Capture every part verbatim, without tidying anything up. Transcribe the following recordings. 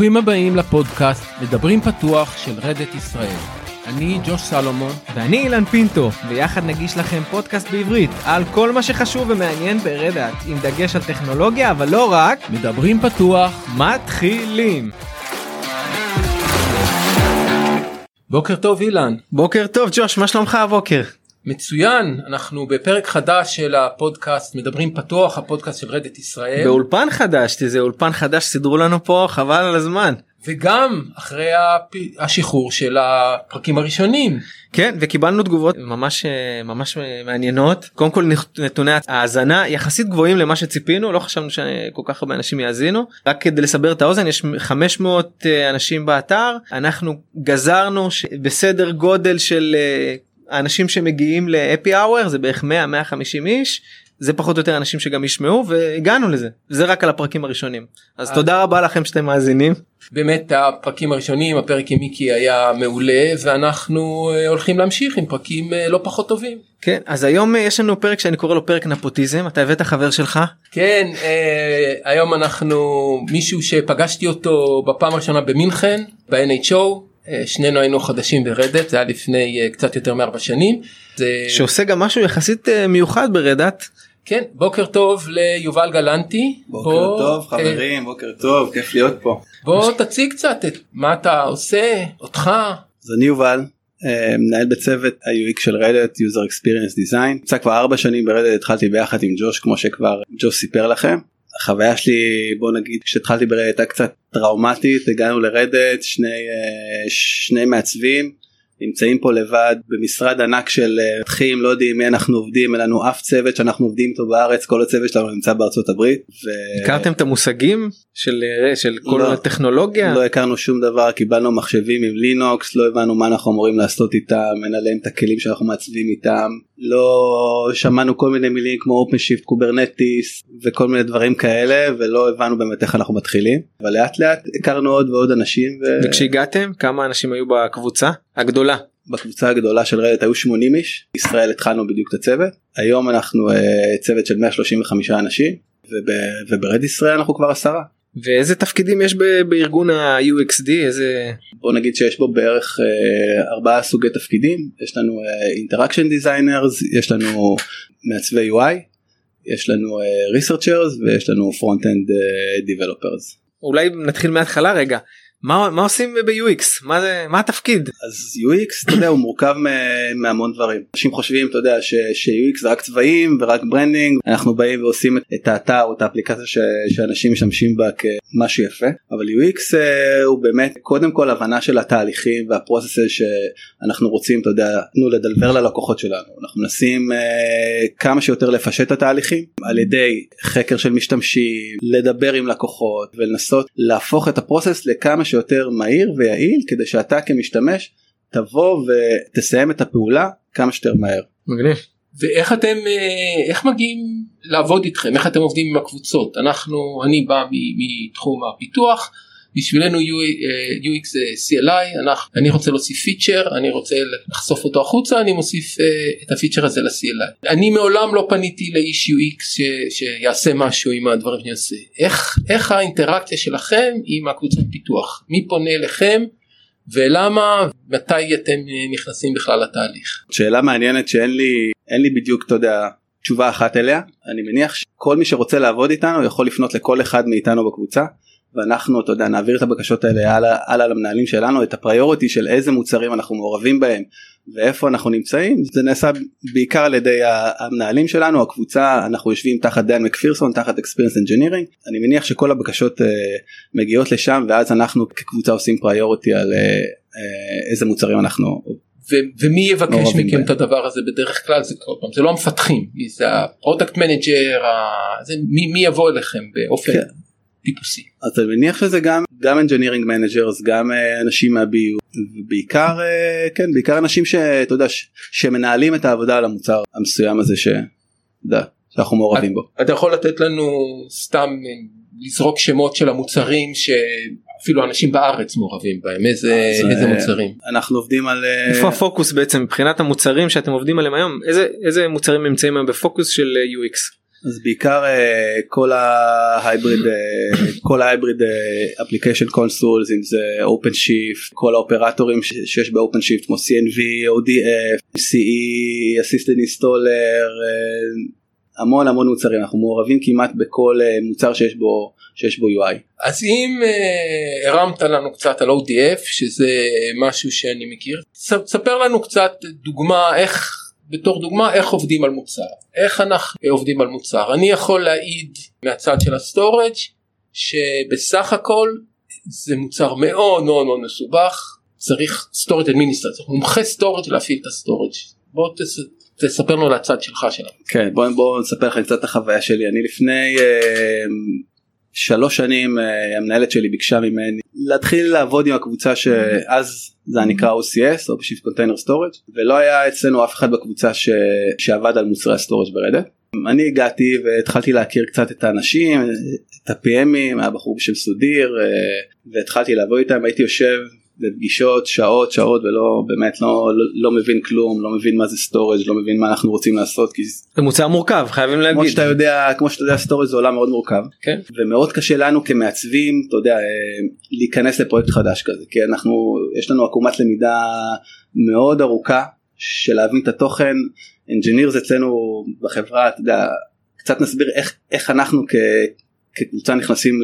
ברוכים הבאים לפודקאסט מדברים פתוח של רדט ישראל. אני ג'וש סלומון. ואני אילן פינטו, ויחד נגיש לכם פודקאסט בעברית על כל מה שחשוב ומעניין ברדט, עם דגש על טכנולוגיה, אבל לא רק. מדברים פתוח, מתחילים. בוקר טוב אילן. בוקר טוב ג'וש, מה שלומך הבוקר? מצוין, אנחנו בפרק חדש של הפודקאסט מדברים פתוח, הפודקאסט של רדט ישראל. באולפן חדש, זה אולפן חדש שסידרו לנו פה, חבל על הזמן. וגם אחרי השחרור של הפרקים הראשונים. כן, וקיבלנו תגובות ממש ממש מעניינות. קודם כל נתוני ההאזנה יחסית גבוהים למה שציפינו, לא חשבנו שכל כך הרבה אנשים יאזינו. רק כדי לסבר את האוזן, יש חמש מאות אנשים באתר, אנחנו גזרנו בסדר גודל של... האנשים שמגיעים ל-Happy Hour זה בערך מאה עד מאה וחמישים איש, זה פחות או יותר אנשים שגם ישמעו, והגענו לזה. זה רק על הפרקים הראשונים. אז תודה רבה לכם שאתם מאזינים. באמת הפרקים הראשונים, הפרק עם מיקי היה מעולה, ואנחנו הולכים להמשיך עם פרקים לא פחות טובים. כן, אז היום יש לנו פרק שאני קורא לו פרק נפוטיזם, אתה הבאת חבר שלך? כן, היום אנחנו, מישהו שפגשתי אותו בפעם הראשונה במינכן, ב-N H O, שנינו היינו חדשים ברדט, זה היה לפני קצת יותר מארבע שנים. שעושה גם משהו יחסית מיוחד ברדט. כן, בוקר טוב ליובל גלנטי. בוקר טוב חברים, בוקר טוב, כיף להיות פה. בוא תציג קצת את מה אתה עושה, אותך. אז אני יובל, מנהל בצוות ה-U X של רדט, User Experience Design. נמצא כבר ארבע שנים ברדט, התחלתי ביחד עם ג'וש, כמו שכבר ג'וש סיפר לכם. החוויה שלי, בוא נגיד, כשהתחלתי ברדט הייתה קצת טראומטית, הגענו לרדט, שני, שני מעצבים, נמצאים פה לבד במשרד ענק של פתחים, לא יודעים מי אנחנו עובדים, אין לנו אף צוות שאנחנו עובדים איתו בארץ, כל הצוות שלנו נמצא בארצות הברית. ו... הכרתם את המושגים של, של כל לא, הטכנולוגיה? לא הכרנו שום דבר, קיבלנו מחשבים עם לינוקס, לא הבנו מה אנחנו אמורים לעשות איתם, אין עליהם את הכלים שאנחנו מעצבים איתם, לא שמענו כל מיני מילים כמו OpenShift, קוברנטיס וכל מיני דברים כאלה, ולא הבנו באמת איך אנחנו מתחילים, אבל לאט לאט הכרנו עוד ועוד אנשים. ו... וכשהגעתם, כמה אנשים היו בקבוצה הגדולה? בקבוצה הגדולה של רדט היו שמונים איש, ישראל התחלנו בדיוק את הצוות, היום אנחנו צוות של מאה שלושים וחמישה אנשים, וב... וברדט ישראל אנחנו כבר עשרה. ואיזה תפקידים יש בארגון ה-U X D? איזה... בוא נגיד שיש בו בערך ארבעה סוגי תפקידים, יש לנו Interaction Designers, יש לנו מעצבי U I, יש לנו Researchers ויש לנו Front-End Developers. אולי נתחיל מההתחלה רגע, מה, מה עושים ב-U X? מה, מה התפקיד? אז U X, אתה יודע, הוא מורכב מהמון דברים. אנשים חושבים, אתה יודע, ש-U X זה רק צבעים ורק ברנדינג. אנחנו באים ועושים את האתר או את האפליקציה ש- שאנשים משמשים בה כמשהו יפה. אבל U X הוא באמת, קודם כל, הבנה של התהליכים והפרוססים שאנחנו רוצים, אתה יודע, נו, לדלבר ללקוחות שלנו. אנחנו מנסים אה, כמה שיותר לפשט את התהליכים, על ידי חקר של משתמשים, לדבר עם לקוחות ולנסות להפוך את הפרוסס לכמה שיותר מהיר ויעיל, כדי שאתה כמשתמש תבוא ותסיים את הפעולה כמה שיותר מהר. מגניב. ואיך אתם, איך מגיעים לעבוד איתכם? איך אתם עובדים עם הקבוצות? אנחנו, אני בא מתחום הפיתוח, בשבילנו U X C L I, אנחנו, אני רוצה להוסיף פיצ'ר, אני רוצה לחשוף אותו החוצה, אני מוסיף את הפיצ'ר הזה ל-C L I. אני מעולם לא פניתי לאיש U X ש, שיעשה משהו עם הדברים שאני עושה. איך, איך האינטראקציה שלכם עם הקבוצת פיתוח? מי פונה אליכם? ולמה, מתי אתם נכנסים בכלל לתהליך? שאלה מעניינת שאין לי, אין לי בדיוק, אתה יודע, תשובה אחת אליה. אני מניח שכל מי שרוצה לעבוד איתנו יכול לפנות לכל אחד מאיתנו בקבוצה. ואנחנו, אתה יודע, נעביר את הבקשות האלה הלאה, הלאה למנהלים שלנו, את הפריוריטי של איזה מוצרים אנחנו מעורבים בהם, ואיפה אנחנו נמצאים. זה נעשה בעיקר על ידי המנהלים שלנו, הקבוצה, אנחנו יושבים תחת דן מקפירסון, תחת Experience Engineering, אני מניח שכל הבקשות אה, מגיעות לשם, ואז אנחנו כקבוצה עושים פריוריטי על אה, אה, איזה מוצרים אנחנו... ו- ומי יבקש מכם בהם. את הדבר הזה בדרך כלל, זה, כל פעם, זה לא המפתחים, זה הפרודקט מנג'ר, ה... זה, מי, מי יבוא אליכם באופן... כן. טיפוסי. אז אני מניח שזה גם גם engineering managers, גם אנשים מהביו, בעיקר כן, בעיקר אנשים שאתה יודע שמנהלים את העבודה על המוצר המסוים הזה שאנחנו מעורבים בו. אתה יכול לתת לנו סתם לזרוק שמות של המוצרים שאפילו אנשים בארץ מעורבים בהם, איזה איזה מוצרים? אנחנו עובדים על... איפה הפוקוס בעצם מבחינת המוצרים שאתם עובדים עליהם היום? איזה איזה מוצרים נמצאים היום בפוקוס של U X? אז בעיקר כל ההייבריד, כל ההייבריד אפליקיישן קונסולס, אם זה OpenShift, כל האופרטורים שיש ב-OpenShift, כמו סי אן וי, או די אף, סי אי, Assisted Installer, המון המון מוצרים, אנחנו מעורבים כמעט בכל מוצר שיש בו, שיש בו יו איי. אז אם הרמת לנו קצת על או די אף, שזה משהו שאני מכיר, ספר לנו קצת דוגמה איך, בתור דוגמה, איך עובדים על מוצר, איך אנחנו עובדים על מוצר. אני יכול להעיד מהצד של הסטורג' שבסך הכל זה מוצר מאוד מאוד מאוד מסובך, צריך סטורג' אדמיניסטר, צריך מומחה סטורג' להפעיל את הסטורג'. בוא תספר לנו לצד שלך שלנו. כן, בוא, בוא נספר לך קצת את החוויה שלי. אני לפני אה, שלוש שנים, אה, המנהלת שלי ביקשה ממני להתחיל לעבוד עם הקבוצה שאז זה נקרא או סי אס, OpenShift Container Storage, ולא היה אצלנו אף אחד בקבוצה ש... שעבד על מוצרי הסטורג' ברדת. אני הגעתי והתחלתי להכיר קצת את האנשים, את ה-פי אמים, היה בחור בשם סודיר, והתחלתי לעבוד איתם, הייתי יושב בפגישות שעות שעות ולא באמת לא, לא, לא מבין כלום, לא מבין מה זה סטורג', לא מבין מה אנחנו רוצים לעשות, כי זה מוצר מורכב, חייבים להגיד. כמו שאתה יודע, כמו שאתה יודע, סטורג' זה עולם מאוד מורכב, okay. ומאוד קשה לנו כמעצבים, אתה יודע, להיכנס לפרויקט חדש כזה, כי אנחנו, יש לנו עקומת למידה מאוד ארוכה של להבין את התוכן. engineers אצלנו בחברה, אתה יודע, קצת נסביר איך, איך אנחנו כ, כקבוצה נכנסים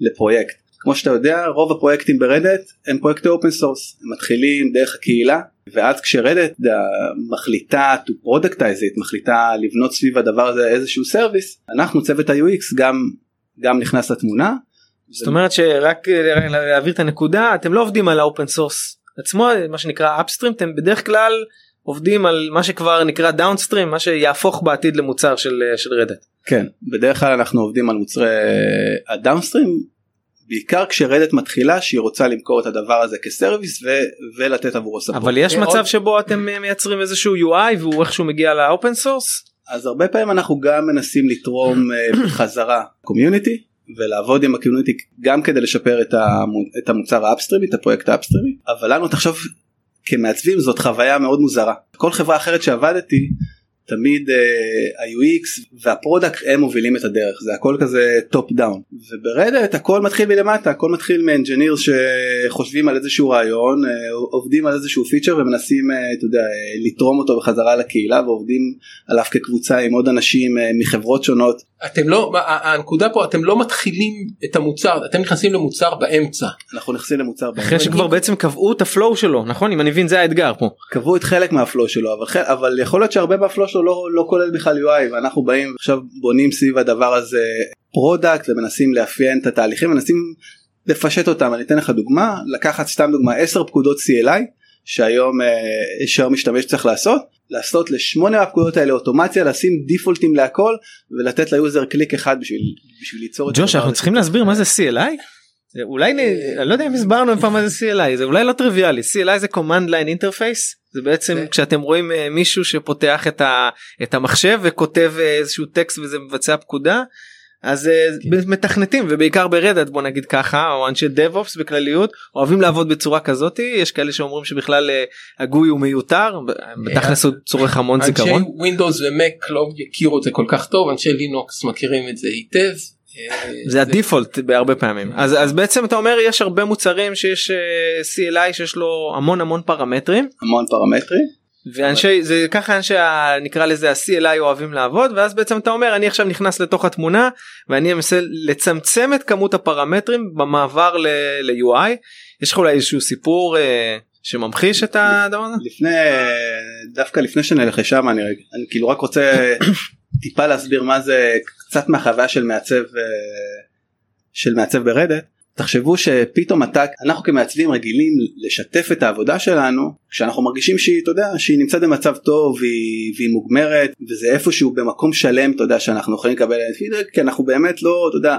לפרויקט. כמו שאתה יודע, רוב הפרויקטים ברדט הם פרויקטי אופן סורס, הם מתחילים דרך הקהילה, ואז כשרדט מחליטה to productize it, מחליטה לבנות סביב הדבר הזה איזשהו סרוויס, אנחנו צוות ה-יו אקס גם, גם נכנס לתמונה. זאת אומרת שרק להעביר את הנקודה, אתם לא עובדים על האופן סורס עצמו, מה שנקרא אפסטרים, אתם בדרך כלל עובדים על מה שכבר נקרא דאונסטרים, מה שיהפוך בעתיד למוצר של, של רדט. כן, בדרך כלל אנחנו עובדים על מוצרי הדאונסטרים, בעיקר כשרדת מתחילה שהיא רוצה למכור את הדבר הזה כסרוויס ו- ולתת עבורו ספורט. אבל יש מצב שבו אתם מייצרים איזשהו יו איי והוא איכשהו מגיע לאופן סורס? אז הרבה פעמים אנחנו גם מנסים לתרום חזרה קומיוניטי, ולעבוד עם הקומיוניטי גם כדי לשפר את המוצר האפסטרימי, את הפרויקט האפסטרימי, אבל לנו תחשוב כמעצבים זאת חוויה מאוד מוזרה. כל חברה אחרת שעבדתי, תמיד ה-יו אקס והפרודקט הם מובילים את הדרך, זה הכל כזה טופ דאון, וברדט הכל מתחיל מלמטה, הכל מתחיל מאנג'יניר שחושבים על איזשהו רעיון, עובדים על איזשהו פיצ'ר ומנסים, אתה יודע, לתרום אותו בחזרה לקהילה, ועובדים עליו כקבוצה עם עוד אנשים מחברות שונות. אתם לא, הנקודה פה, אתם לא מתחילים את המוצר, אתם נכנסים למוצר באמצע. אנחנו נכנסים למוצר באמצע. אחרי שכבר בעצם קבעו את הפלואו שלו, נכון? אם אני מבין זה האתגר פה. קבעו את חלק מהפלואו שלו, אבל, אבל יכול להיות שהרבה מהפלואו שלו לא, לא כולל בכלל יו איי, ואנחנו באים עכשיו בונים סביב הדבר הזה פרודקט, ומנסים לאפיין את התהליכים, מנסים לפשט אותם. אני אתן לך דוגמה, לקחת סתם דוגמה, עשר פקודות סי אל איי, שהיום שער משתמש צריך לעשות, לעשות לשמונה הפקודות האלה אוטומציה, לשים דיפולטים להכל, ולתת ליוזר קליק אחד בשביל, בשביל ליצור את זה. ג'וש, אנחנו צריכים להסביר מה זה סי אל איי? אולי, אני לא יודע אם הסברנו פעם מה זה סי אל איי, זה אולי לא טריוויאלי. סי אל איי זה Command Line Interface, זה בעצם כשאתם רואים מישהו שפותח את המחשב וכותב איזשהו טקסט וזה מבצע פקודה, אז מתכנתים, ובעיקר ברדט, בוא נגיד ככה, או אנשי DevOps בכלליות, אוהבים לעבוד בצורה כזאת. יש כאלה שאומרים שבכלל הגוי הוא מיותר, בתכלס הוא צורך המון זיכרון. אנשי Windows ו-Mac לא יכירו את זה כל כך טוב, אנשי Linux מכירים את זה היטב. זה הדיפולט בהרבה פעמים. אז בעצם אתה אומר, יש הרבה מוצרים שיש סי אל איי שיש לו המון המון פרמטרים. המון פרמטרים. ואנשי, זה ככה אנשי, נקרא לזה ה-סי אל איי אוהבים לעבוד, ואז בעצם אתה אומר, אני עכשיו נכנס לתוך התמונה, ואני אנסה לצמצם את כמות הפרמטרים במעבר ל-יו איי. יש לך אולי איזשהו סיפור שממחיש את הדבר הזה? לפני, דווקא לפני שנלך לשם, אני כאילו רק רוצה טיפה להסביר מה זה, קצת מהחוויה של מעצב, של מעצב ברדט. תחשבו שפתאום אתה, אנחנו כמעצבים רגילים לשתף את העבודה שלנו, כשאנחנו מרגישים שהיא, אתה יודע, שהיא נמצאת במצב טוב, והיא, והיא מוגמרת, וזה איפשהו במקום שלם, אתה יודע, שאנחנו יכולים לקבל את פידבק, כי אנחנו באמת לא, אתה יודע,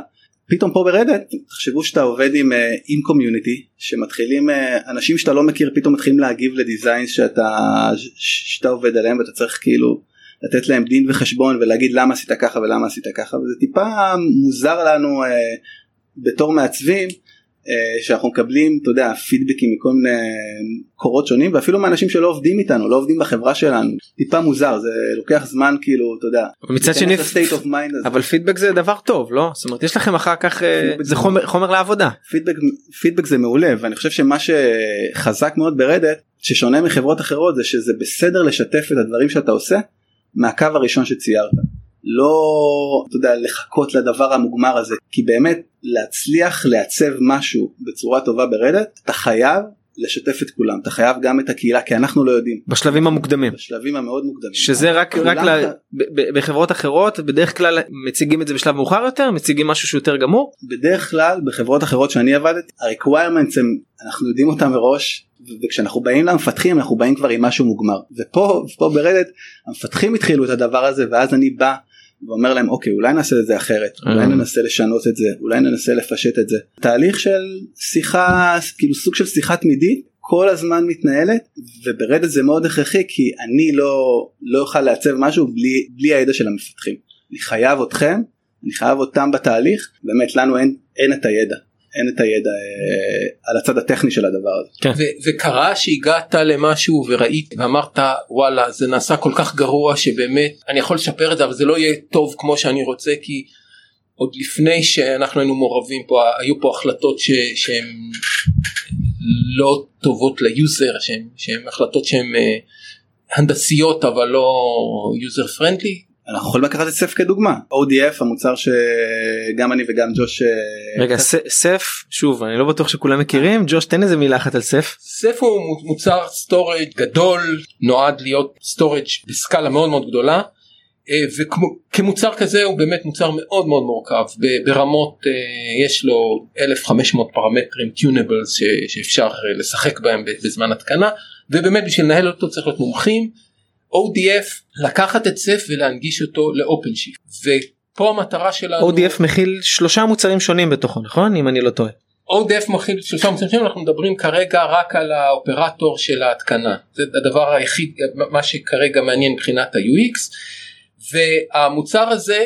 פתאום פה ברדט, תחשבו שאתה עובד עם, עם קומיוניטי, שמתחילים, אנשים שאתה לא מכיר, פתאום מתחילים להגיב לדיזיינס שאתה, שאתה עובד עליהם, ואתה צריך כאילו לתת להם דין וחשבון, ולהגיד למה עשית ככה ולמה עשית ככה, וזה טיפה מוזר לנו בתור מעצבים שאנחנו מקבלים, אתה יודע, פידבקים מכל מיני קורות שונים, ואפילו מאנשים שלא עובדים איתנו, לא עובדים בחברה שלנו. טיפה מוזר, זה לוקח זמן, כאילו, אתה יודע. מצד שני, אבל פידבק זה דבר טוב, לא? זאת אומרת, יש לכם אחר כך, זה חומר לעבודה. פידבק זה מעולה, ואני חושב שמה שחזק מאוד ברדט, ששונה מחברות אחרות, זה שזה בסדר לשתף את הדברים שאתה עושה, מהקו הראשון שציירת. לא, אתה יודע, לחכות לדבר המוגמר הזה, כי באמת להצליח לעצב משהו בצורה טובה ברדט, אתה חייב לשתף את כולם, אתה חייב גם את הקהילה, כי אנחנו לא יודעים. בשלבים המוקדמים. בשלבים המאוד מוקדמים. שזה רק, רק ל... אתה... בחברות אחרות, בדרך כלל מציגים את זה בשלב מאוחר יותר, מציגים משהו שיותר גמור? בדרך כלל, בחברות אחרות שאני עבדתי, ה-requirements, אנחנו יודעים אותם מראש, וכשאנחנו באים למפתחים, אנחנו באים כבר עם משהו מוגמר. ופה, פה ברדט, המפתחים התחילו את הדבר הזה, ואז אני בא ואומר להם, אוקיי, אולי ננסה את זה אחרת, אולי ננסה לשנות את זה, אולי ננסה לפשט את זה. תהליך של שיחה, כאילו סוג של שיחה תמידית, כל הזמן מתנהלת, וברדט זה מאוד הכרחי, כי אני לא אוכל לעצב משהו בלי, בלי הידע של המפתחים. אני חייב אתכם, אני חייב אותם בתהליך, באמת לנו אין, אין את הידע. אין את הידע על הצד הטכני של הדבר הזה. וקרה שהגעת למשהו וראית ואמרת וואלה זה נעשה כל כך גרוע שבאמת אני יכול לשפר את זה אבל זה לא יהיה טוב כמו שאני רוצה, כי עוד לפני שאנחנו היינו מעורבים פה היו פה החלטות שהן לא טובות ליוזר, שהן החלטות שהן הנדסיות אבל לא יוזר פרנדלי. אנחנו יכולים לקחת את סף כדוגמה, או די אף המוצר שגם אני וגם ג'וש... רגע, סף, שוב, אני לא בטוח שכולם מכירים, ג'וש תן איזה מילה אחת על סף. סף הוא מוצר סטורג' גדול, נועד להיות סטורג' בסקאלה מאוד מאוד גדולה, וכמוצר כזה הוא באמת מוצר מאוד מאוד מורכב, ברמות יש לו אלף וחמש מאות פרמטרים טיונבלס שאפשר לשחק בהם בזמן התקנה, ובאמת בשביל לנהל אותו צריך להיות מומחים, או די אף לקחת את סף ולהנגיש אותו ל-OpenShift, ופה המטרה שלנו... או די אף מכיל שלושה מוצרים שונים בתוכו, נכון? אם אני לא טועה. או די אף מכיל שלושה מוצרים שונים, אנחנו מדברים כרגע רק על האופרטור של ההתקנה, זה הדבר היחיד, מה שכרגע מעניין מבחינת ה-יו אקס, והמוצר הזה,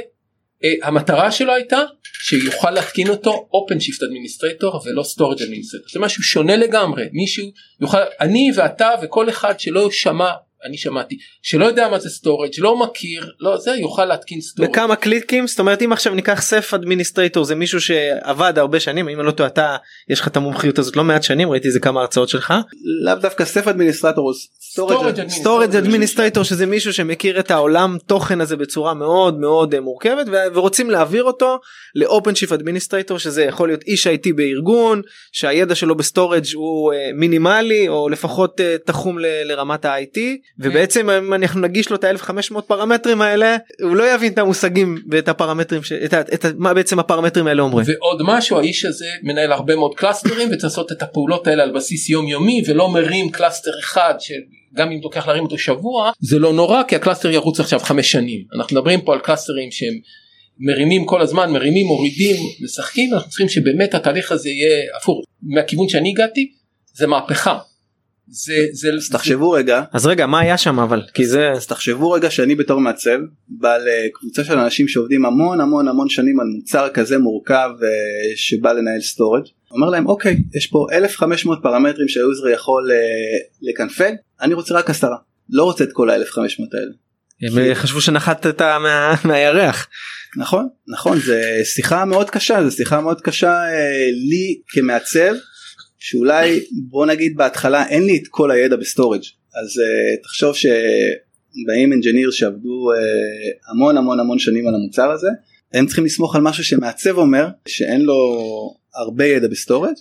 המטרה שלו הייתה שיוכל להתקין אותו OpenShift אדמיניסטרטור ולא Storage אדמיניסטרטור, זה משהו שונה לגמרי, מישהו יוכל, אני ואתה וכל אחד שלא שמע, אני שמעתי, שלא יודע מה זה סטורג', לא מכיר, לא, זה יוכל להתקין סטורג'. וכמה קליקים, זאת אומרת, אם עכשיו ניקח סף אדמיניסטרייטור, זה מישהו שעבד הרבה שנים, אם אני לא טועה, אתה, יש לך את המומחיות הזאת, לא מעט שנים, ראיתי זה כמה הרצאות שלך. לאו דווקא סף אדמיניסטרייטור, סטורג' אדמיניסטרייטור, שזה מישהו שמכיר את העולם תוכן הזה בצורה מאוד מאוד מורכבת, ורוצים להעביר אותו ל-OpenShift אדמיניסטרייטור, שזה יכול להיות איש איי טי בארגון, שהידע שלו בסטורג' הוא מינימלי, או לפחות תחום לרמת ה-איי טי, ובעצם אם אנחנו נגיש לו את ה-אלף וחמש מאות פרמטרים האלה, הוא לא יבין את המושגים ואת הפרמטרים, ש... את ה... את ה... מה בעצם הפרמטרים האלה אומרים. ועוד משהו, האיש הזה מנהל הרבה מאוד קלאסטרים, וצריך לעשות את הפעולות האלה על בסיס יומיומי, ולא מרים קלאסטר אחד, שגם אם תוקח להרים אותו שבוע, זה לא נורא, כי הקלאסטר ירוץ עכשיו חמש שנים. אנחנו מדברים פה על קלאסטרים שהם מרימים כל הזמן, מרימים, מורידים, משחקים, אנחנו צריכים שבאמת התהליך הזה יהיה אפור. מהכיוון שאני הגעתי, זה מהפכה. זה, זה... אז תחשבו רגע, אז רגע מה היה שם אבל, כי זה... אז תחשבו רגע שאני בתור מעצב בא לקבוצה של אנשים שעובדים המון המון המון שנים על מוצר כזה מורכב שבא לנהל סטורג', אומר להם אוקיי, יש פה אלף וחמש מאות פרמטרים שהיוזר יכול לקנפג, אני רוצה רק עשרה, לא רוצה את כל ה-אלף וחמש מאות האלה. הם חשבו שנחתת מה... מהירח. נכון, נכון, זה שיחה מאוד קשה, זה שיחה מאוד קשה לי כמעצב, שאולי בוא נגיד בהתחלה אין לי את כל הידע בסטורג', אז uh, תחשוב שבאים אנג'יניר שעבדו uh, המון המון המון שנים על המוצר הזה, הם צריכים לסמוך על משהו שמעצב אומר שאין לו הרבה ידע בסטורג'.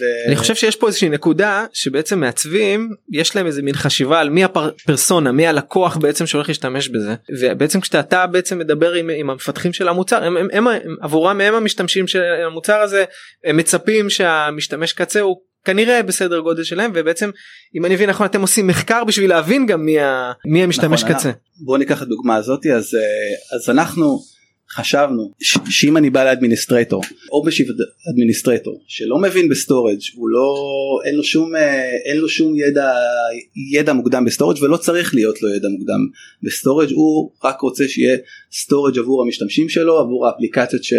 ו... אני חושב שיש פה איזושהי נקודה שבעצם מעצבים, יש להם איזה מין חשיבה על מי הפרסונה, מי הלקוח בעצם שהולך להשתמש בזה, ובעצם כשאתה בעצם מדבר עם, עם המפתחים של המוצר, הם, הם, הם, הם, עבורם הם המשתמשים של המוצר הזה, הם מצפים שהמשתמש קצה הוא כנראה בסדר גודל שלהם, ובעצם אם אני מבין נכון אתם עושים מחקר בשביל להבין גם מי, ה, מי המשתמש נכון, קצה. בואו ניקח את הדוגמה הזאת, אז, אז אנחנו... חשבנו שאם אני בא לאדמיניסטרטור, OpenShift אדמיניסטרטור, שלא מבין בסטורג', הוא לא, אין לו שום, אין לו שום ידע, ידע מוקדם בסטורג', ולא צריך להיות לו ידע מוקדם בסטורג', הוא רק רוצה שיהיה סטורג' עבור המשתמשים שלו, עבור האפליקציות ש,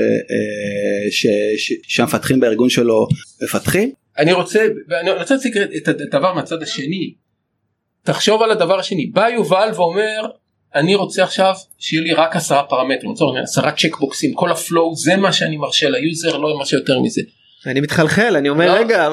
ש, ש, שהמפתחים בארגון שלו מפתחים. אני רוצה, אני רוצה להציג את הדבר מהצד השני. תחשוב על הדבר השני. בא יובל ואומר, אני רוצה עכשיו שיהיה לי רק עשרה פרמטרים, עשרה צ'קבוקסים, כל הפלואו, זה מה שאני מרשה ליוזר, לא מרשה יותר מזה. אני מתחלחל, אני אומר רגע.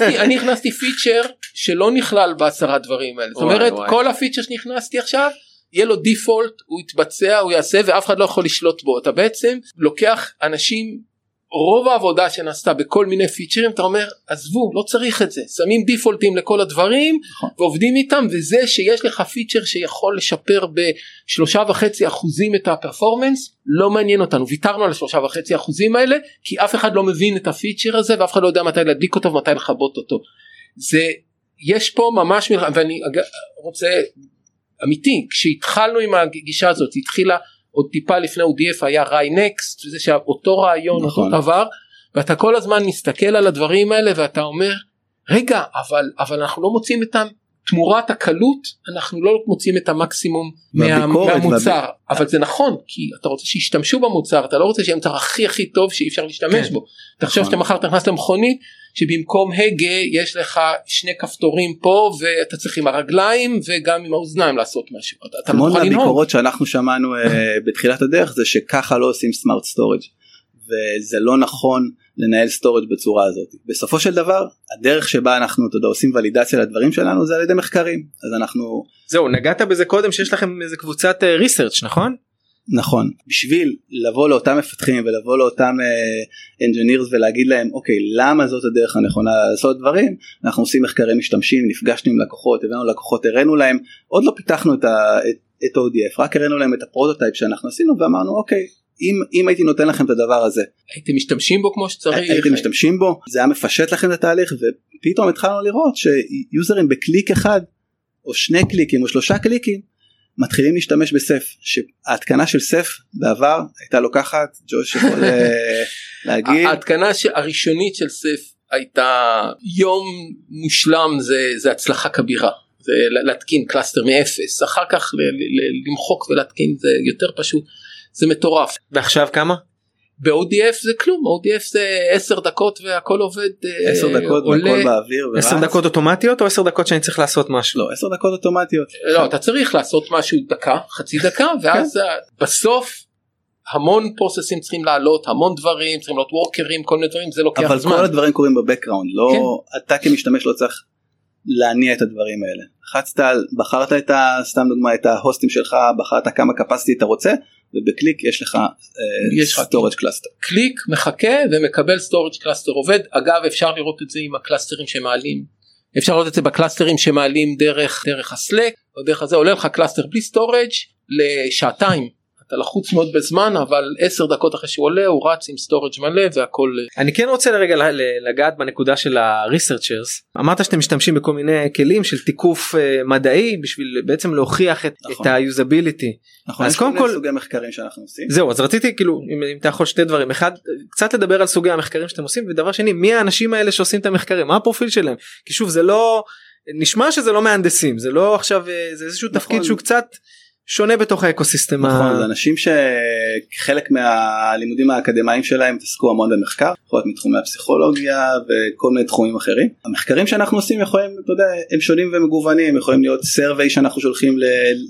אני הכנסתי פיצ'ר שלא נכלל בעשרה דברים האלה. זאת אומרת, כל הפיצ'ר שנכנסתי עכשיו, יהיה לו דיפולט, הוא יתבצע, הוא יעשה, ואף אחד לא יכול לשלוט בו. אתה בעצם לוקח אנשים, רוב העבודה שנעשתה בכל מיני פיצ'רים, אתה אומר, עזבו, לא צריך את זה, שמים דיפולטים לכל הדברים, ועובדים איתם, וזה שיש לך פיצ'ר שיכול לשפר בשלושה וחצי אחוזים את הפרפורמנס, לא מעניין אותנו, ויתרנו על שלושה וחצי אחוזים האלה, כי אף אחד לא מבין את הפיצ'ר הזה, ואף אחד לא יודע מתי להדליק אותו, ומתי לחבות אותו. זה, יש פה ממש, ואני רוצה, אמיתי, כשהתחלנו עם הגישה הזאת, התחילה, עוד טיפה לפני O D F היה ריי-נקסט, זה שאותו רעיון, נכון. אותו דבר, ואתה כל הזמן מסתכל על הדברים האלה, ואתה אומר, רגע, אבל, אבל אנחנו לא מוצאים את תמורת הקלות, אנחנו לא מוצאים את המקסימום מה, מהמוצר, בב... אבל זה נכון, כי אתה רוצה שישתמשו במוצר, אתה לא רוצה שיהיה מוצר הכי הכי טוב, שאי אפשר להשתמש כן. בו, אתה חושב שאתה מחר תכנס למכונית, שבמקום הגה, יש לך שני כפתורים פה, ואתה צריך עם הרגליים, וגם עם האוזניים לעשות משהו. המון מהביקורות שאנחנו שמענו בתחילת הדרך, זה שככה לא עושים סמארט סטורג', וזה לא נכון לנהל סטורג' בצורה הזאת. בסופו של דבר, הדרך שבה אנחנו, אתה יודע, עושים ולידציה לדברים שלנו, זה על ידי מחקרים. אז אנחנו... זהו, נגעת בזה קודם, שיש לכם איזה קבוצת ריסרצ', נכון? נכון, בשביל לבוא לאותם מפתחים ולבוא לאותם engineers ולהגיד להם, אוקיי, למה זאת הדרך הנכונה לעשות דברים, אנחנו עושים מחקרים משתמשים, נפגשנו עם לקוחות, הבאנו לקוחות, הראינו להם, עוד לא פיתחנו את ה-O D F, רק הראינו להם את הפרוטוטייפ שאנחנו עשינו ואמרנו, אוקיי, אם הייתי נותן לכם את הדבר הזה, הייתם משתמשים בו כמו שצריך, הייתם משתמשים בו, זה היה מפשט לכם את התהליך, ופתאום התחלנו לראות שיוזרים בקליק אחד, או שני קליקים, או שלושה קליקים, מתחילים להשתמש בסף, שההתקנה של סף בעבר הייתה לוקחת, ג'וש יכול להגיד. ההתקנה הראשונית של סף הייתה יום מושלם, זה, זה הצלחה כבירה, זה להתקין קלאסטר מאפס, אחר כך ל, ל, למחוק ולהתקין זה יותר פשוט, זה מטורף. ועכשיו כמה? ב-O D F זה כלום, O D F זה עשר דקות והכל עובד, עשר דקות והכל באוויר, עשר דקות אוטומטיות או עשר דקות שאני צריך לעשות משהו? לא, עשר דקות אוטומטיות. לא, אתה צריך לעשות משהו דקה, חצי דקה, ואז בסוף המון פרוססים צריכים לעלות, המון דברים, צריכים לעלות וורקרים, כל מיני דברים, זה לוקח זמן. אבל כל הדברים קורים בבקראונד, לא, אתה כמשתמש לא צריך להניע את הדברים האלה. חצת, בחרת את ה, סתם דוגמה, את ההוסטים שלך, בחרת כמה capacity אתה רוצה, ובקליק יש לך storage cluster. קליק, מחכה ומקבל storage cluster עובד. אגב, אפשר לראות את זה עם הקלאסטרים שמעלים. אפשר לראות את זה בקלאסטרים שמעלים דרך, דרך הסלק, או דרך הזה, עולה לך קלאסטר בלי storage לשעתיים. אתה לחוץ מאוד בזמן, אבל עשר דקות אחרי שהוא עולה, הוא רץ עם storage מלא והכל... אני כן רוצה לרגע לגעת בנקודה של ה-researchers. אמרת שאתם משתמשים בכל מיני כלים של תיקוף מדעי, בשביל בעצם להוכיח את ה-usability. נכון, יש כל סוגי המחקרים שאנחנו עושים. זהו, אז רציתי כאילו, אם אתה יכול שתי דברים, אחד, קצת לדבר על סוגי המחקרים שאתם עושים, ודבר שני, מי האנשים האלה שעושים את המחקרים, מה הפרופיל שלהם? כי שוב, זה לא, נשמע שזה לא מהנדסים, זה לא עכשיו, זה איזשהו תפקיד שהוא קצת שונה בתוך האקוסיסטם. נכון, זה אנשים שחלק מהלימודים האקדמיים שלהם תעסקו המון במחקר, יכול להיות מתחומי הפסיכולוגיה וכל מיני תחומים אחרים. המחקרים שאנחנו עושים יכולים, אתה יודע, הם שונים ומגוונים, יכולים להיות סרווי שאנחנו שולחים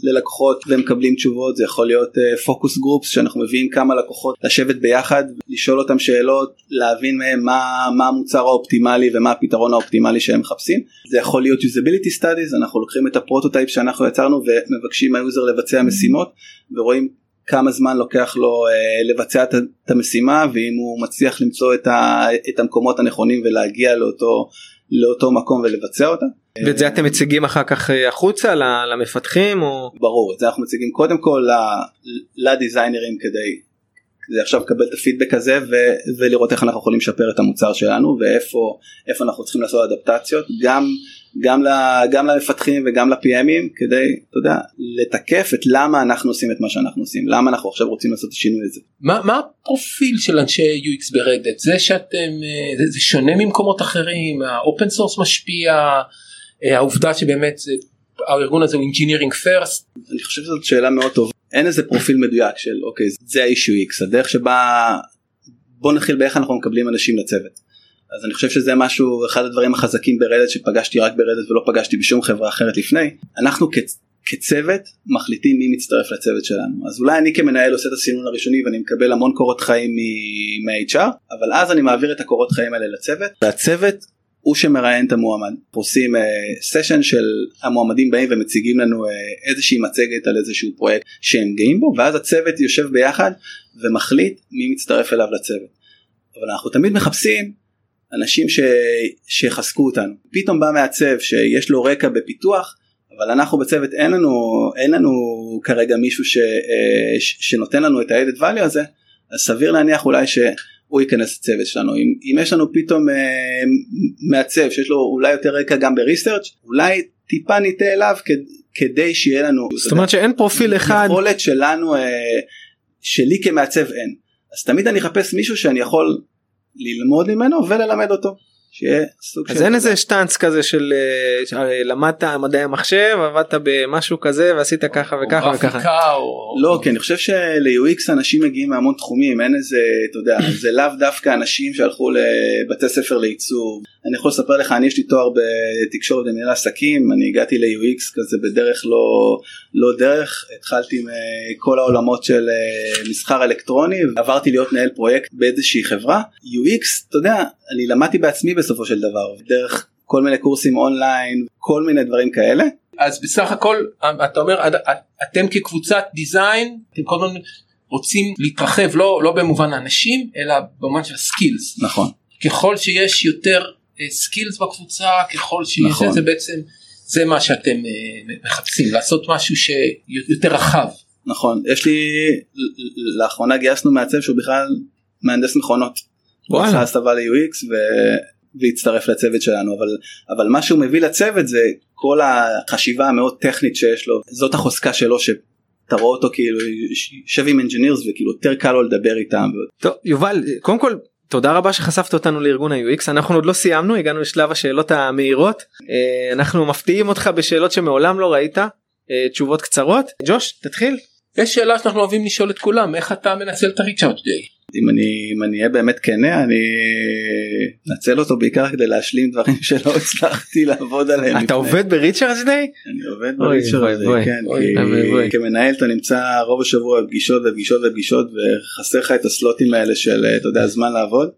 ללקוחות ומקבלים תשובות, זה יכול להיות פוקוס גרופס שאנחנו מביאים כמה לקוחות לשבת ביחד, לשאול אותם שאלות, להבין מהם מה, מה המוצר האופטימלי ומה הפתרון האופטימלי שהם מחפשים. זה יכול להיות usability studies, אנחנו לוקחים את הפרוטוטייפ שאנחנו יצרנו ומבקשים מהיוזר לבצע משימות, ורואים כמה זמן לוקח לו אה, לבצע את, את המשימה, ואם הוא מצליח למצוא את, ה, את המקומות הנכונים ולהגיע לאותו, לאותו מקום ולבצע אותה. ואת זה אתם מציגים אחר כך החוצה למפתחים? או... ברור, את זה אנחנו מציגים קודם כל לדיזיינרים כדי זה עכשיו לקבל את הפידבק הזה ו- ולראות איך אנחנו יכולים לשפר את המוצר שלנו ואיפה איפה אנחנו צריכים לעשות אדפטציות, גם גם, גם למפתחים וגם לפי-אמים, כדי, אתה יודע, לתקף את למה אנחנו עושים את מה שאנחנו עושים, למה אנחנו עכשיו רוצים לעשות את השינוי הזה. מה, מה הפרופיל של אנשי יו אקס ברד האט? זה שאתם, זה, זה שונה ממקומות אחרים, האופן סורס משפיע, העובדה שבאמת הארגון הזה הוא engineering first? אני חושב שזאת שאלה מאוד טובה. אין איזה פרופיל מדויק של, אוקיי, זה האישיו X, הדרך שבה, בוא נתחיל באיך אנחנו מקבלים אנשים לצוות. אז אני חושב שזה משהו, אחד הדברים החזקים ברדט, שפגשתי רק ברדט ולא פגשתי בשום חברה אחרת לפני. אנחנו כ- כצוות מחליטים מי מצטרף לצוות שלנו. אז אולי אני כמנהל עושה את הסינון הראשוני, ואני מקבל המון קורות חיים מ- מה-אייץ' אר, אבל אז אני מעביר את הקורות חיים האלה לצוות, והצוות הוא שמראיין את המועמד. עושים סשן של המועמדים באים ומציגים לנו איזושהי מצגת על איזשהו פרויקט שהם גאים בו, ואז הצוות יושב ביחד ומחליט מי מצטרף אליו לצוות. אבל אנחנו תמיד מחפשים אנשים ש... שיחזקו אותנו. פתאום בא מעצב שיש לו רקע בפיתוח, אבל אנחנו בצוות אין לנו, אין לנו כרגע מישהו ש... ש... שנותן לנו את ה-added value הזה, אז סביר להניח אולי ש... הוא ייכנס לצוות שלנו. אם, אם יש לנו פתאום אה, מעצב שיש לו אולי יותר רקע גם בריסרצ', אולי טיפה ניתה אליו כ, כדי שיהיה לנו... זאת אומרת שאין פרופיל אחד. יכולת שלנו, אה, שלי כמעצב אין. אז תמיד אני אחפש מישהו שאני יכול ללמוד ממנו וללמד אותו. אז אין איזה שטנץ כזה של למדת מדעי המחשב, עבדת במשהו כזה ועשית ככה וככה וככה. לא, כן, אני חושב של-יו אקס אנשים מגיעים מהמון תחומים, אין איזה, אתה יודע, זה לאו דווקא אנשים שהלכו לבתי ספר לעיצוב. אני יכול לספר לך, אני יש לי תואר בתקשורת וניהול עסקים, אני הגעתי ל-יו אקס כזה בדרך לא דרך, התחלתי עם כל העולמות של מסחר אלקטרוני, עברתי להיות מנהל פרויקט באיזושהי חברה. יו אקס, אתה יודע, אני למדתי בעצמי בסופו של דבר, דרך כל מיני קורסים אונליין, כל מיני דברים כאלה. אז בסך הכל, אתה אומר, אתם כקבוצת דיזיין, אתם כל הזמן רוצים להתרחב, לא במובן האנשים, אלא במובן של סקילס. נכון. ככל שיש יותר סקילס בקבוצה, ככל שיש, זה בעצם, זה מה שאתם מחפשים, לעשות משהו שיותר רחב. נכון, יש לי, לאחרונה גייסנו מעצב שהוא בכלל מהנדס מכונות, הוא עשה הסבה ל-יו אקס והצטרף לצוות שלנו, אבל מה שהוא מביא לצוות זה כל החשיבה המאוד טכנית שיש לו, זאת החוזקה שלו ש... אתה רואה אותו כאילו שב עם engineers וכאילו יותר קל לו לדבר איתם. טוב, יובל, קודם כל תודה רבה שחשפת אותנו לארגון ה-יו אקס, אנחנו עוד לא סיימנו, הגענו לשלב השאלות המהירות, אנחנו מפתיעים אותך בשאלות שמעולם לא ראית, תשובות קצרות. ג'וש, תתחיל. יש שאלה שאנחנו אוהבים לשאול את כולם, איך אתה מנצל את ה-reach out day? אם אני, אם אני אהיה באמת כנה, אני נצל אותו בעיקר כדי להשלים דברים שלא הצלחתי לעבוד עליהם. אתה לפני. עובד בריצ'רדס דיי? אני עובד בריצ'רדס דיי, כן. אוי, כי, אוי, אוי. כמנהל אתה נמצא רוב השבוע בפגישות ופגישות ופגישות, וחסר לך את הסלוטים האלה של, אתה יודע, זמן לעבוד.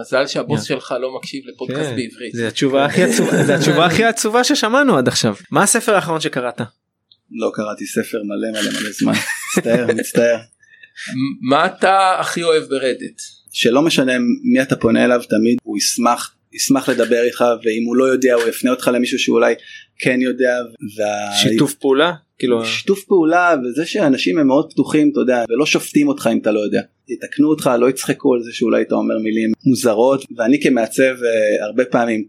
מזל שהבוס שלך לא מקשיב לפודקאסט כן. בעברית. זה התשובה, הכי עצובה, זה התשובה הכי עצובה ששמענו עד עכשיו. מה הספר האחרון שקראת? לא קראתי ספר מלא מלא מלא זמן. מצטער, מצטער. מה אתה הכי אוהב ברדט? שלא משנה מי אתה פונה אליו, תמיד הוא ישמח, ישמח לדבר איתך, ואם הוא לא יודע הוא יפנה אותך למישהו שאולי כן יודע. שיתוף פעולה? שיתוף פעולה, וזה שאנשים הם מאוד פתוחים, אתה יודע, ולא שופטים אותך אם אתה לא יודע, יתקנו אותך, לא יצחקו על זה שאולי אתה אומר מילים מוזרות, ואני כמעצב הרבה פעמים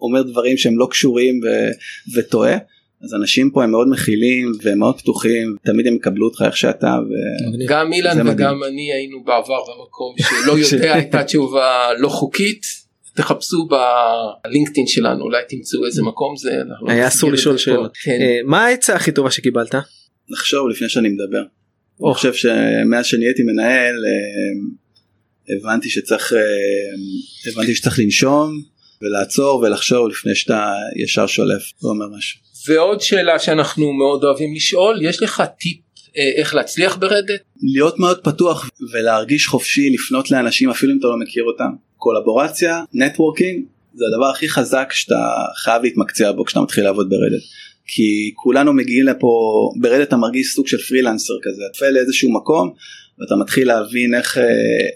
אומר דברים שהם לא קשורים וטועה, אז אנשים פה הם מאוד מכילים ומאוד פתוחים, תמיד הם יקבלו אותך איך שאתה. גם אילן וגם אני היינו בעבר במקום שלא יודע, הייתה תשובה לא חוקית, תחפשו בלינקדאין שלנו, אולי תמצאו איזה מקום זה. היה אסור לשאול שאלות. מה העצה הכי טובה שקיבלת? לחשוב לפני שאני מדבר. אני חושב שמאז שנהייתי מנהל, הבנתי שצריך, הבנתי שצריך לנשום ולעצור ולחשוב לפני שאתה ישר שולף, לא אומר משהו. ועוד שאלה שאנחנו מאוד אוהבים לשאול, יש לך טיפ איך להצליח ברדט? להיות מאוד פתוח ולהרגיש חופשי לפנות לאנשים אפילו אם אתה לא מכיר אותם. קולבורציה, נטוורקינג, זה הדבר הכי חזק שאתה חייב להתמקצע בו כשאתה מתחיל לעבוד ברדט. כי כולנו מגיעים לפה, ברדט אתה מרגיש סוג של פרילנסר כזה, אתה פעל לאיזשהו מקום ואתה מתחיל להבין איך,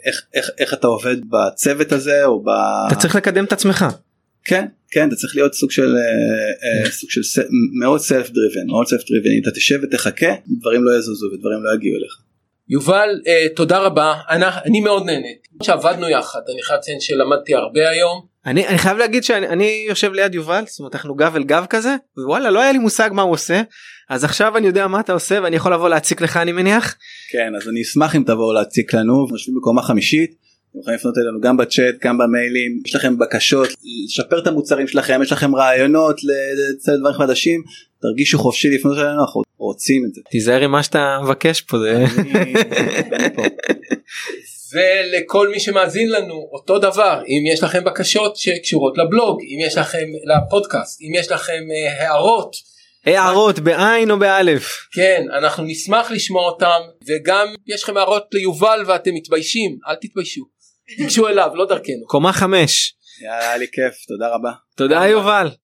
איך, איך, איך אתה עובד בצוות הזה או ב... אתה צריך לקדם את עצמך. כן, כן, אתה צריך להיות סוג של, סוג של מאוד סלף דריבן, מאוד סלף דריבן, אתה תשב ותחכה, דברים לא יזוזו ודברים לא יגיעו אליך. יובל, תודה רבה, אני מאוד נהנית, שעבדנו יחד, אני חייב לציין שלמדתי הרבה היום, אני, אני חייב להגיד שאני אני יושב ליד יובל, זאת אומרת אנחנו גב אל גב כזה, ווואלה לא היה לי מושג מה הוא עושה, אז עכשיו אני יודע מה אתה עושה ואני יכול לבוא להציק לך אני מניח. כן, אז אני אשמח אם תבואו להציק לנו, נושבים בקומה חמישית, אתם יכולים לפנות אלינו גם בצ'אט, גם במיילים, יש לכם בקשות, לשפר את המוצרים שלכם, יש לכם רעיונות לצל דברים חדשים, תרגישו חופשי לפנות אלינו, אנחנו רוצים את זה. תיזהר עם מה שאתה מבקש פה. ולכל מי שמאזין לנו, אותו דבר, אם יש לכם בקשות שקשורות לבלוג, אם יש לכם לפודקאסט, אם יש לכם הערות. הערות, בעין או באלף. כן, אנחנו נשמח לשמוע אותם, וגם יש לכם הערות ליובל ואתם מתביישים, אל תתביישו, תיגשו אליו, לא דרכנו. קומה חמש. יאללה, היה לי כיף, תודה רבה. תודה יובל.